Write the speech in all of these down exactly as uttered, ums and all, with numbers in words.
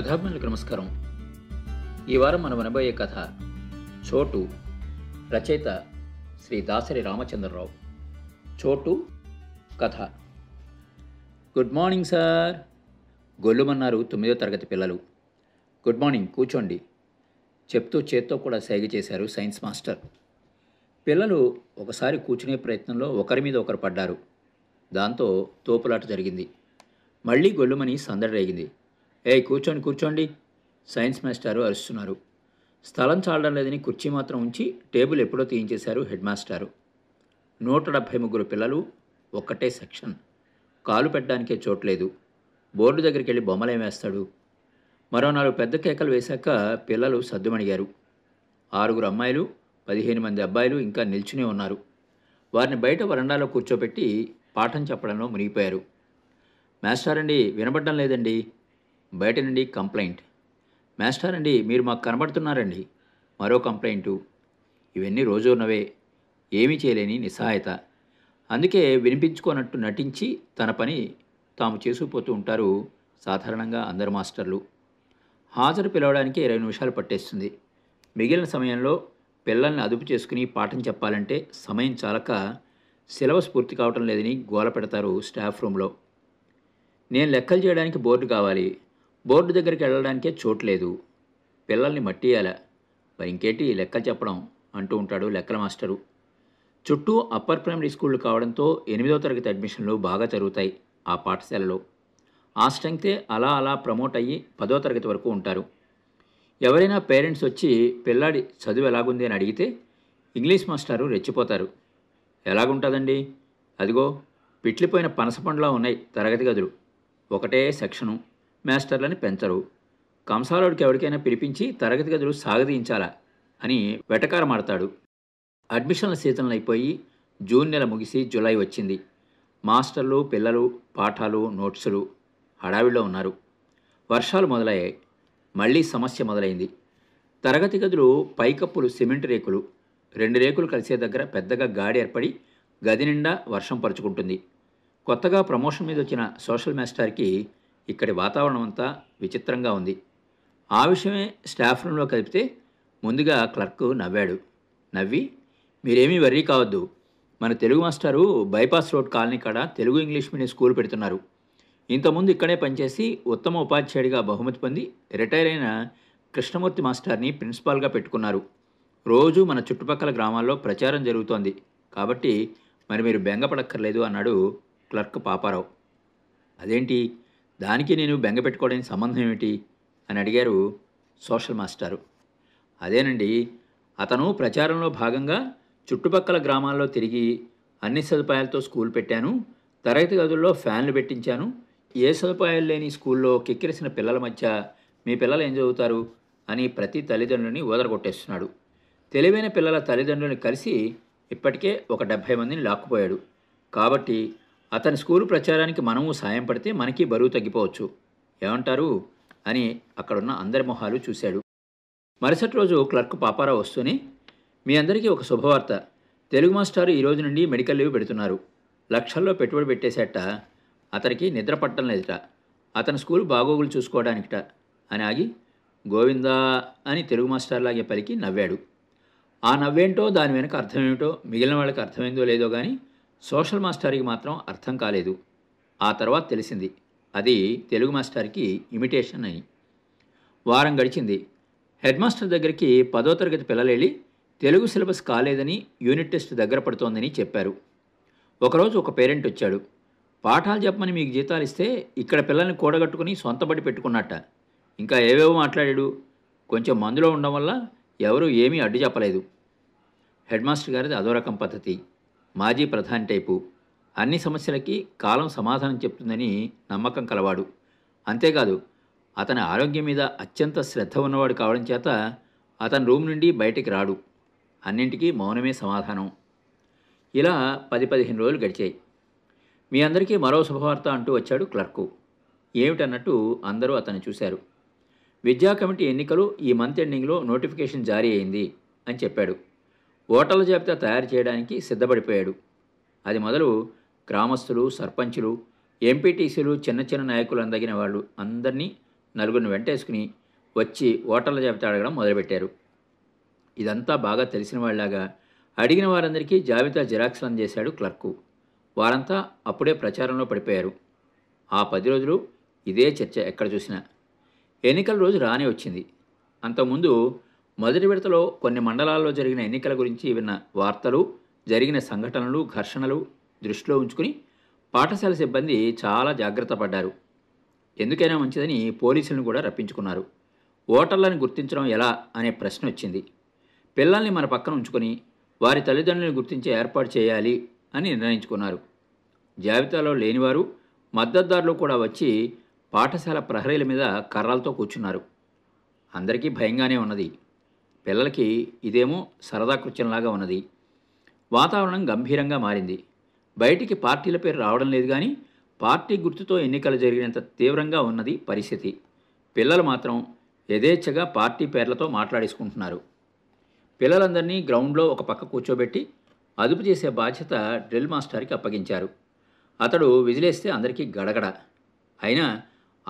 కథాభిమానులకు నమస్కారం. ఈ వారం మనం వినబోయే కథ చోటు, రచయిత శ్రీ దాసరి రామచంద్రరావు. చోటు కథ. గుడ్ మార్నింగ్ సార్, గొల్లుమన్నారు తొమ్మిదో తరగతి పిల్లలు. గుడ్ మార్నింగ్, కూర్చోండి చెప్తూ చేత్తో కూడా సైగ చేశారు సైన్స్ మాస్టర్. పిల్లలు ఒకసారి కూర్చునే ప్రయత్నంలో ఒకరి మీద ఒకరు పడ్డారు. దాంతో తోపులాట జరిగింది. మళ్ళీ గొల్లుమని సందడి రేగింది. ఏయ్ కూర్చోండి కూర్చోండి, సైన్స్ మాస్టారు అరుస్తున్నారు. స్థలం చాలడం లేదని కుర్చీ మాత్రం ఉంచి టేబుల్ ఎప్పుడో తీయించేశారు హెడ్ మాస్టారు. నూట డెబ్భై ముగ్గురు పిల్లలు ఒక్కటే సెక్షన్. కాలు పెట్టడానికే చోట్లేదు. బోర్డు దగ్గరికి వెళ్ళి బొమ్మలేం వేస్తాడు. మరో నాలుగు పెద్ద కేకలు వేశాక పిల్లలు సద్దుమణిగారు. ఆరుగురు అమ్మాయిలు, పదిహేను మంది అబ్బాయిలు ఇంకా నిల్చునే ఉన్నారు. వారిని బయట వరండాలో కూర్చోబెట్టి పాఠం చెప్పడంలో మునిగిపోయారు. మాస్టార్ అండి వినబడడం లేదండి, బయట నుండి కంప్లైంట్. మాస్టర్ అండి మీరు మాకు కనబడుతున్నారండి, మరో కంప్లైంటు. ఇవన్నీ రోజు ఉన్నవే, ఏమీ చేయలేని నిస్సహాయత. అందుకే వినిపించుకోనట్టు నటించి తన పని తాము చేసుకుపోతూ ఉంటారు సాధారణంగా అందరు మాస్టర్లు. హాజరు పిలవడానికి ఇరవై నిమిషాలు పట్టేస్తుంది. మిగిలిన సమయంలో పిల్లల్ని అదుపు చేసుకుని పాఠం చెప్పాలంటే సమయం చాలక సిలబస్ పూర్తి కావటం లేదని గోల పెడతారు స్టాఫ్ రూమ్లో. నేను లెక్కలు చేయడానికి బోర్డు కావాలి, బోర్డు దగ్గరికి వెళ్ళడానికే చోట్లేదు, పిల్లల్ని మట్టియాల, మరి ఇంకేటి లెక్కలు చెప్పడం అంటూ ఉంటాడు లెక్కల మాస్టరు. చుట్టూ అప్పర్ ప్రైమరీ స్కూళ్ళు కావడంతో ఎనిమిదో తరగతి అడ్మిషన్లు బాగా జరుగుతాయి ఆ పాఠశాలలో. ఆ స్ట్రెంగ్తే అలా అలా ప్రమోట్ అయ్యి పదో తరగతి వరకు ఉంటారు. ఎవరైనా పేరెంట్స్ వచ్చి పిల్లాడి చదువు ఎలాగుంది అని అడిగితే ఇంగ్లీష్ మాస్టారు రెచ్చిపోతారు. ఎలాగుంటుందండి, అదిగో పిట్లిపోయిన పనసపండులా ఉన్నాయి తరగతి గదులు, ఒకటే సెక్షను, మాస్టర్లని పెంచరు, కంసాలోడికి ఎవరికైనా పిలిపించి తరగతి గదులు సాగదీయించాలా అని వెటకారమాడతాడు. అడ్మిషన్ల సీజన్లు అయిపోయి జూన్ నెల ముగిసి జూలై వచ్చింది. మాస్టర్లు, పిల్లలు, పాఠాలు, నోట్సులు హడావిడిలో ఉన్నారు. వర్షాలు మొదలయ్యాయి. మళ్ళీ సమస్య మొదలైంది. తరగతి గదులు పైకప్పులు సిమెంట్ రేకులు, రెండు రేకులు కలిసే దగ్గర పెద్దగా గాడి ఏర్పడి గది నిండా వర్షం పరుచుకుంటుంది. కొత్తగా ప్రమోషన్ మీద వచ్చిన సోషల్ మాస్టర్కి ఇక్కడి వాతావరణం అంతా విచిత్రంగా ఉంది. ఆ విషయమే స్టాఫ్ రూమ్లో కలిపితే ముందుగా క్లర్క్ నవ్వాడు. నవ్వి, మీరేమీ వర్రీ కావద్దు, మన తెలుగు మాస్టారు బైపాస్ రోడ్ కాలనీ కాడ తెలుగు ఇంగ్లీష్ మీడియం స్కూల్ పెడుతున్నారు. ఇంతకుముందు ఇక్కడే పనిచేసి ఉత్తమ ఉపాధ్యాయుడిగా బహుమతి పొంది రిటైర్ అయిన కృష్ణమూర్తి మాస్టార్ని ప్రిన్సిపాల్గా పెట్టుకున్నారు. రోజు మన చుట్టుపక్కల గ్రామాల్లో ప్రచారం జరుగుతోంది కాబట్టి మరి మీరు బెంగపడక్కర్లేదు అన్నాడు క్లర్క్ పాపారావు. అదేంటి, దానికి నేను బెంగ పెట్టుకోవడానికి సంబంధం ఏమిటి అని అడిగారు సోషల్ మాస్టారు. అదేనండి, అతను ప్రచారంలో భాగంగా చుట్టుపక్కల గ్రామాల్లో తిరిగి అన్ని సదుపాయాలతో స్కూల్ పెట్టాను, తరగతి గదుల్లో ఫ్యాన్లు పెట్టించాను, ఏ సదుపాయాలు లేని స్కూల్లో కిక్కిరిసిన పిల్లల మధ్య మీ పిల్లలు ఏం చదువుతారు అని ప్రతి తల్లిదండ్రులని ఓదరగొట్టేస్తున్నాడు. తెలివైన పిల్లల తల్లిదండ్రులను కలిసి ఇప్పటికే ఒక డెబ్భై మందిని లాక్కుపోయాడు. కాబట్టి అతని స్కూలు ప్రచారానికి మనము సాయం పడితే మనకి బరువు తగ్గిపోవచ్చు, ఏమంటారు అని అక్కడున్న అందరి మొహాలు చూశాడు. మరుసటి రోజు క్లర్క్ పాపారావు వస్తూనే, మీ అందరికీ ఒక శుభవార్త, తెలుగు మాస్టారు ఈరోజు నుండి మెడికల్ లీవ్ పెడుతున్నారు. లక్షల్లో పెట్టుబడి పెట్టేసేట, అతనికి నిద్ర పట్టడం లేదుట, అతని స్కూలు బాగోగులు చూసుకోవడానికిట అని ఆగి గోవిందా అని తెలుగు మాస్టార్లాగే పలికి నవ్వాడు. ఆ నవ్వేంటో దాని వెనక అర్థమేమిటో మిగిలిన వాళ్ళకి అర్థమైందో లేదో కానీ సోషల్ మాస్టర్కి మాత్రం అర్థం కాలేదు. ఆ తర్వాత తెలిసింది అది తెలుగు మాస్టర్కి ఇమిటేషన్ అని. వారం గడిచింది. హెడ్ మాస్టర్ దగ్గరికి పదో తరగతి పిల్లలు వెళ్ళి తెలుగు సిలబస్ కాలేదని, యూనిట్ టెస్ట్ దగ్గర పడుతోందని చెప్పారు. ఒకరోజు ఒక పేరెంట్ వచ్చాడు. పాఠాలు చెప్పమని మీకు జీతాలు ఇస్తే ఇక్కడ పిల్లల్ని కూడగట్టుకుని సొంత బడి పెట్టుకున్నట్ట, ఇంకా ఏవేవో మాట్లాడాడు. కొంచెం మందులో ఉండడం వల్ల ఎవరూ ఏమీ అడ్డు చెప్పలేదు. హెడ్ మాస్టర్ గారిది అదో రకం పద్ధతి, మాజీ ప్రధాని టైపు. అన్ని సమస్యలకి కాలం సమాధానం చెప్తుందని నమ్మకం కలవాడు. అంతేకాదు అతని ఆరోగ్యం మీద అత్యంత శ్రద్ధ ఉన్నవాడు కావడం చేత అతని రూమ్ నుండి బయటికి రాడు. అన్నింటికీ మౌనమే సమాధానం. ఇలా పది పదిహేను రోజులు గడిచాయి. మీ అందరికీ మరో శుభవార్త అంటూ వచ్చాడు క్లర్కు. ఏమిటన్నట్టు అందరూ అతన్ని చూశారు. విద్యా కమిటీ ఎన్నికలు ఈ మంత్ ఎండింగ్లో నోటిఫికేషన్ జారీ అయింది అని చెప్పాడు. ఓటర్ల జాబితా తయారు చేయడానికి సిద్ధపడిపోయాడు. అది మొదలు గ్రామస్తులు, సర్పంచులు, ఎంపీటీసీలు, చిన్న చిన్న నాయకులు అందగిన వాళ్ళు అందరినీ నలుగురిని వెంటేసుకుని వచ్చి ఓటర్ల జాబితా అడగడం మొదలుపెట్టారు. ఇదంతా బాగా తెలిసిన వాళ్ళలాగా అడిగిన వారందరికీ జాబితా జిరాక్స్లు అందజేశాడు క్లర్కు. వారంతా అప్పుడే ప్రచారంలో పడిపోయారు. ఆ పది రోజులు ఇదే చర్చ ఎక్కడ చూసినా. ఎన్నికల రోజు రానే వచ్చింది. అంతకుముందు మొదటి విడతలో కొన్ని మండలాల్లో జరిగిన ఎన్నికల గురించి విన్న వార్తలు, జరిగిన సంఘటనలు, ఘర్షణలు దృష్టిలో ఉంచుకుని పాఠశాల సిబ్బంది చాలా జాగ్రత్త పడ్డారు. ఎందుకైనా మంచిదని పోలీసులను కూడా రప్పించుకున్నారు. ఓటర్లను గుర్తించడం ఎలా అనే ప్రశ్న వచ్చింది. పిల్లల్ని మన పక్కన ఉంచుకొని వారి తల్లిదండ్రులను గుర్తించే ఏర్పాటు చేయాలి అని నిర్ణయించుకున్నారు. జాబితాలో లేనివారు మద్దతుదారులు కూడా వచ్చి పాఠశాల ప్రహరీల మీద కర్రలతో కూర్చున్నారు. అందరికీ భయంగానే ఉన్నది. పిల్లలకి ఇదేమో సరదా కృత్యంలాగా ఉన్నది. వాతావరణం గంభీరంగా మారింది. బయటికి పార్టీల పేరు రావడం లేదు, కానీ పార్టీ గుర్తుతో ఎన్నికలు జరిగినంత తీవ్రంగా ఉన్నది పరిస్థితి. పిల్లలు మాత్రం యథేచ్ఛగా పార్టీ పేర్లతో మాట్లాడేసుకుంటున్నారు. పిల్లలందరినీ గ్రౌండ్లో ఒక పక్క కూర్చోబెట్టి అదుపు చేసే బాధ్యత డ్రిల్ మాస్టర్కి అప్పగించారు. అతడు విజిలేస్తే అందరికీ గడగడ. అయినా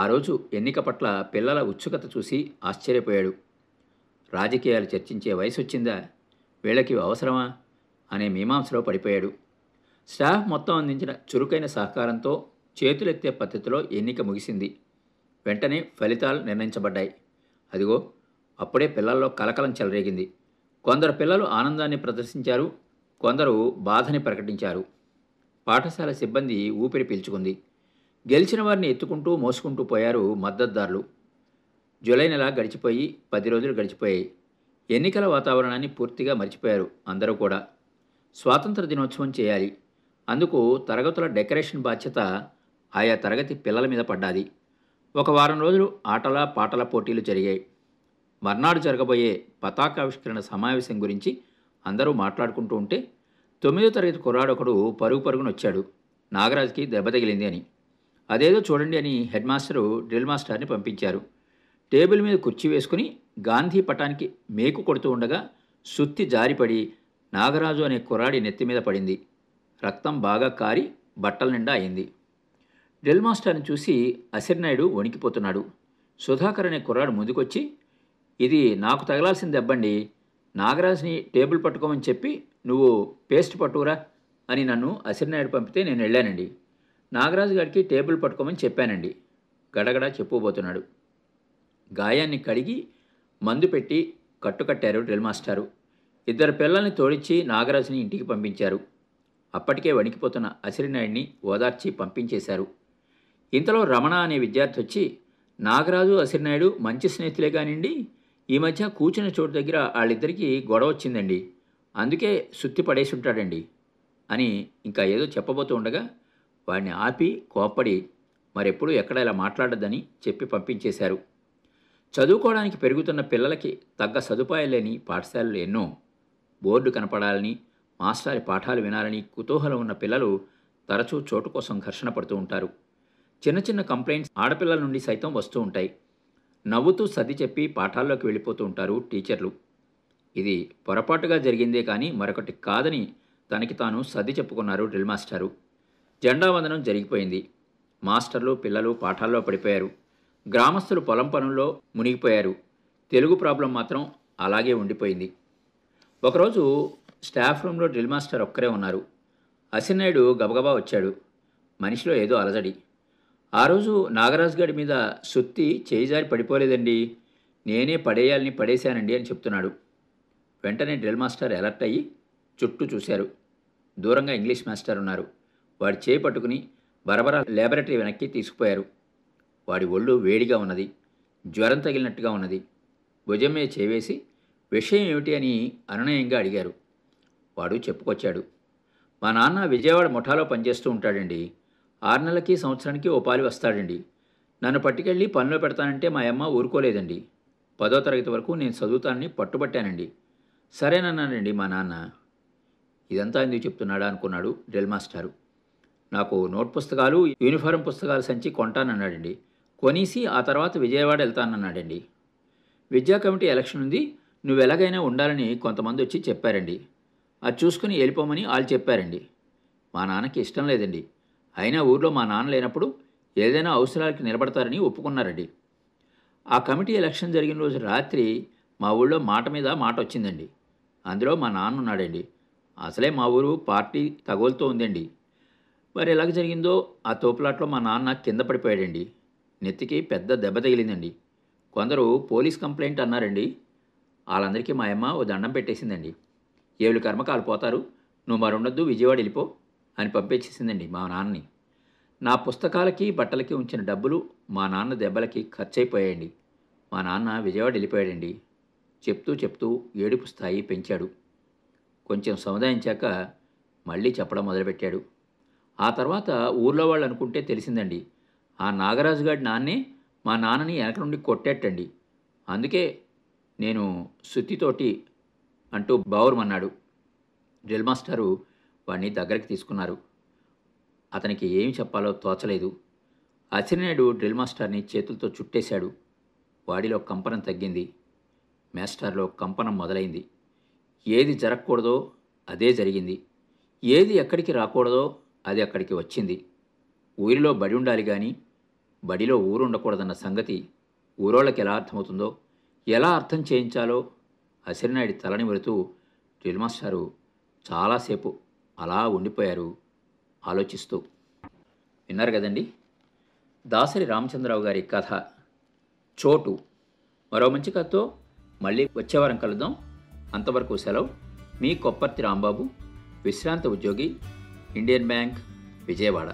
ఆ రోజు ఎన్నిక పట్ల పిల్లల ఉత్సుకత చూసి ఆశ్చర్యపోయాడు. రాజకీయాలు చర్చించే వయసు వచ్చిందా, వీళ్ళకి అవసరమా అనే మీమాంసలో పడిపోయాడు. స్టాఫ్ మొత్తం అందించిన చురుకైన సహకారంతో చేతులెత్తే పద్ధతిలో ఎన్నిక ముగిసింది. వెంటనే ఫలితాలు నిర్ణయించబడ్డాయి. అదిగో అప్పుడే పిల్లల్లో కలకలం చెలరేగింది. కొందరు పిల్లలు ఆనందాన్ని ప్రదర్శించారు, కొందరు బాధని ప్రకటించారు. పాఠశాల సిబ్బంది ఊపిరి పీల్చుకుంది. గెలిచిన వారిని ఎత్తుకుంటూ మోసుకుంటూ పోయారు మద్దతుదారులు. జూలై నెల గడిచిపోయి పది రోజులు గడిచిపోయాయి. ఎన్నికల వాతావరణాన్ని పూర్తిగా మర్చిపోయారు అందరూ కూడా. స్వాతంత్ర దినోత్సవం చేయాలి. అందుకు తరగతుల డెకరేషన్ బాధ్యత ఆయా తరగతి పిల్లల మీద పడ్డాది. ఒక వారం రోజులు ఆటల పాటల పోటీలు జరిగాయి. మర్నాడు జరగబోయే పతాకావిష్కరణ సమావేశం గురించి అందరూ మాట్లాడుకుంటూ ఉంటే తొమ్మిదో తరగతి కుర్రాడొకడు పరుగు పరుగున వచ్చాడు, నాగరాజుకి దెబ్బ తగిలింది అని. అదేదో చూడండి అని హెడ్ మాస్టరు డ్రిల్ మాస్టర్ని పంపించారు. టేబుల్ మీద కుర్చీ వేసుకుని గాంధీ పటానికి మేకు కొడుతూ ఉండగా సుత్తి జారిపడి నాగరాజు అనే కుర్రాడి నెత్తి మీద పడింది. రక్తం బాగా కారి బట్టల నిండా అయింది. డ్రిల్ మాస్టర్ని చూసి అసిర్నాయుడు వణికిపోతున్నాడు. సుధాకర్ అనే కుర్రాడు ముందుకొచ్చి, ఇది నాకు తగలాల్సిన దెబ్బండి, నాగరాజుని టేబుల్ పట్టుకోమని చెప్పి నువ్వు పేస్ట్ పట్టుకురా అని నన్ను అసిర్నాయుడు పంపితే నేను వెళ్ళానండి. నాగరాజు గారికి టేబుల్ పట్టుకోమని చెప్పానండి గడగడ చెప్పుబోతున్నాడు. గాయాన్ని కడిగి మందు పెట్టి కట్టుకట్టారు డ్రిల్ మాస్టారు. ఇద్దరు పిల్లల్ని తోడిచ్చి నాగరాజుని ఇంటికి పంపించారు. అప్పటికే వణికిపోతున్న అసిరినాయుడిని ఓదార్చి పంపించేశారు. ఇంతలో రమణ అనే విద్యార్థి వచ్చి, నాగరాజు అసిరినాయుడు మంచి స్నేహితులే కానివ్వండి, ఈ మధ్య కూర్చున్న చోటు దగ్గర వాళ్ళిద్దరికీ గొడవ వచ్చిందండి, అందుకే సుత్తి పడేసి ఉంటాడండి అని ఇంకా ఏదో చెప్పబోతూ ఉండగా వాడిని ఆపి కోప్పడి మరెప్పుడు ఎక్కడ ఇలా మాట్లాడద్దని చెప్పి పంపించేశారు. చదువుకోవడానికి పెరుగుతున్న పిల్లలకి తగ్గ సదుపాయాలు లేని పాఠశాలలు ఎన్నో. బోర్డు కనపడాలని, మాస్టారి పాఠాలు వినాలని కుతూహలం ఉన్న పిల్లలు తరచూ చోటు కోసం ఘర్షణ పడుతూ ఉంటారు. చిన్న చిన్న కంప్లైంట్స్ ఆడపిల్లల నుండి సైతం వస్తూ ఉంటాయి. నవ్వుతూ సర్ది చెప్పి పాఠాల్లోకి వెళ్ళిపోతూ ఉంటారు టీచర్లు. ఇది పొరపాటుగా జరిగిందే కానీ మరొకటి కాదని తనకి తాను సర్ది చెప్పుకున్నారు డ్రిల్ మాస్టారు. జెండా వందనం జరిగిపోయింది. మాస్టర్లు పిల్లలు పాఠాల్లో పడిపోయారు. గ్రామస్తులు పొలం పనుల్లో మునిగిపోయారు. తెలుగు ప్రాబ్లం మాత్రం అలాగే ఉండిపోయింది. ఒకరోజు స్టాఫ్ రూమ్లో డ్రిల్ మాస్టర్ ఒక్కరే ఉన్నారు. అసినాయుడు గబగబా వచ్చాడు. మనిషిలో ఏదో అలజడి. ఆ రోజు నాగరాజు గడి మీద సుత్తి చేయిజారి పడిపోలేదండి, నేనే పడేయాలని పడేశానండి అని చెప్తున్నాడు. వెంటనే డ్రిల్ మాస్టర్ అలర్ట్ అయ్యి చుట్టూ చూశారు. దూరంగా ఇంగ్లీష్ మాస్టర్ ఉన్నారు. వాడి చేయి పట్టుకుని బరబరా ల్యాబొరేటరీ వెనక్కి తీసుకుపోయారు. వాడి ఒళ్ళు వేడిగా ఉన్నది, జ్వరం తగిలినట్టుగా ఉన్నది. భుజమే చేవేసి విషయం ఏమిటి అని అనునయంగా అడిగారు. వాడు చెప్పుకొచ్చాడు. మా నాన్న విజయవాడ ముఠాలో పనిచేస్తూ ఉంటాడండి. ఆరు నెలలకి సంవత్సరానికి ఓ పాలి వస్తాడండి. నన్ను పట్టుకెళ్ళి పనిలో పెడతానంటే మా అమ్మ ఊరుకోలేదండి. పదో తరగతి వరకు నేను చదువుతానని పట్టుబట్టానండి. సరేనన్నానండి మా నాన్న. ఇదంతా ఎందుకు చెప్తున్నాడా అనుకున్నాడు డ్రిల్ మాస్టారు. నాకు నోట్ పుస్తకాలు, యూనిఫారం పుస్తకాల సంచి కొంటానన్నాడండి. కొనేసి ఆ తర్వాత విజయవాడ వెళ్తానన్నాడండి. విద్యా కమిటీ ఎలక్షన్ ఉంది, నువ్వు ఎలాగైనా ఉండాలని కొంతమంది వచ్చి చెప్పారండి. అది చూసుకుని వెళ్ళిపోమని వాళ్ళు చెప్పారండి. మా నాన్నకి ఇష్టం లేదండి. అయినా ఊర్లో మా నాన్న లేనప్పుడు ఏదైనా అవసరాలకి నిలబడతారని ఒప్పుకున్నారండి. ఆ కమిటీ ఎలక్షన్ జరిగిన రోజు రాత్రి మా ఊళ్ళో మాట మీద మాట వచ్చిందండి. అందులో మా నాన్న ఉన్నాడండి. అసలే మా ఊరు పార్టీ తగోలుతో ఉందండి. మరి ఎలాగ జరిగిందో ఆ తోపులాట్లో మా నాన్న కింద పడిపోయాడండి. నెత్తికి పెద్ద దెబ్బ తగిలిందండి. కొందరు పోలీస్ కంప్లైంట్ అన్నారండి. వాళ్ళందరికీ మా అమ్మ ఓ దండం పెట్టేసిందండి. ఏళ్ళు కర్మకాలు పోతారు, నువ్వు మరుండొద్దు, విజయవాడ వెళ్ళిపో అని పంపించేసిందండి మా నాన్నని. నా పుస్తకాలకి బట్టలకి ఉంచిన డబ్బులు మా నాన్న దెబ్బలకి ఖర్చు అయిపోయాయండి. మా నాన్న విజయవాడ వెళ్ళిపోయాడండి. చెప్తూ చెప్తూ ఏడుపు స్థాయి పెంచాడు. కొంచెం సముదాయించాక మళ్ళీ చెప్పడం మొదలుపెట్టాడు. ఆ తర్వాత ఊర్లో వాళ్ళు అనుకుంటే తెలిసిందండి, ఆ నాగరాజు గారి నాన్నే మా నాన్నని వెనక నుండి కొట్టేటండి, అందుకే నేను సుత్తితోటి అంటూ బావురమన్నాడు. డ్రిల్ మాస్టారు వాడిని దగ్గరికి తీసుకున్నారు. అతనికి ఏమి చెప్పాలో తోచలేదు. అసిరినాయుడు డ్రిల్ మాస్టర్ని చేతులతో చుట్టేశాడు. వాడిలో కంపనం తగ్గింది, మేస్టార్లో కంపనం మొదలైంది. ఏది జరగకూడదో అదే జరిగింది, ఏది ఎక్కడికి రాకూడదో అది అక్కడికి వచ్చింది. ఊరిలో బడి ఉండాలి కానీ బడిలో ఊరు ఉండకూడదన్న సంగతి ఊరోళ్ళకి ఎలా అర్థమవుతుందో, ఎలా అర్థం చేయించాలో అసిరినాయుడు తలనిమురుతూ డ్రిల్ మాస్టారు చాలాసేపు అలా ఉండిపోయారు ఆలోచిస్తూ. విన్నారు కదండి దాసరి రామచంద్రరావు గారి కథ చోటు. మరో మంచి కథతో మళ్ళీ వచ్చేవారం కలుద్దాం. అంతవరకు సెలవు. మీ కొప్పర్తి రాంబాబు, విశ్రాంత ఉద్యోగి, ఇండియన్ బ్యాంక్, విజయవాడ.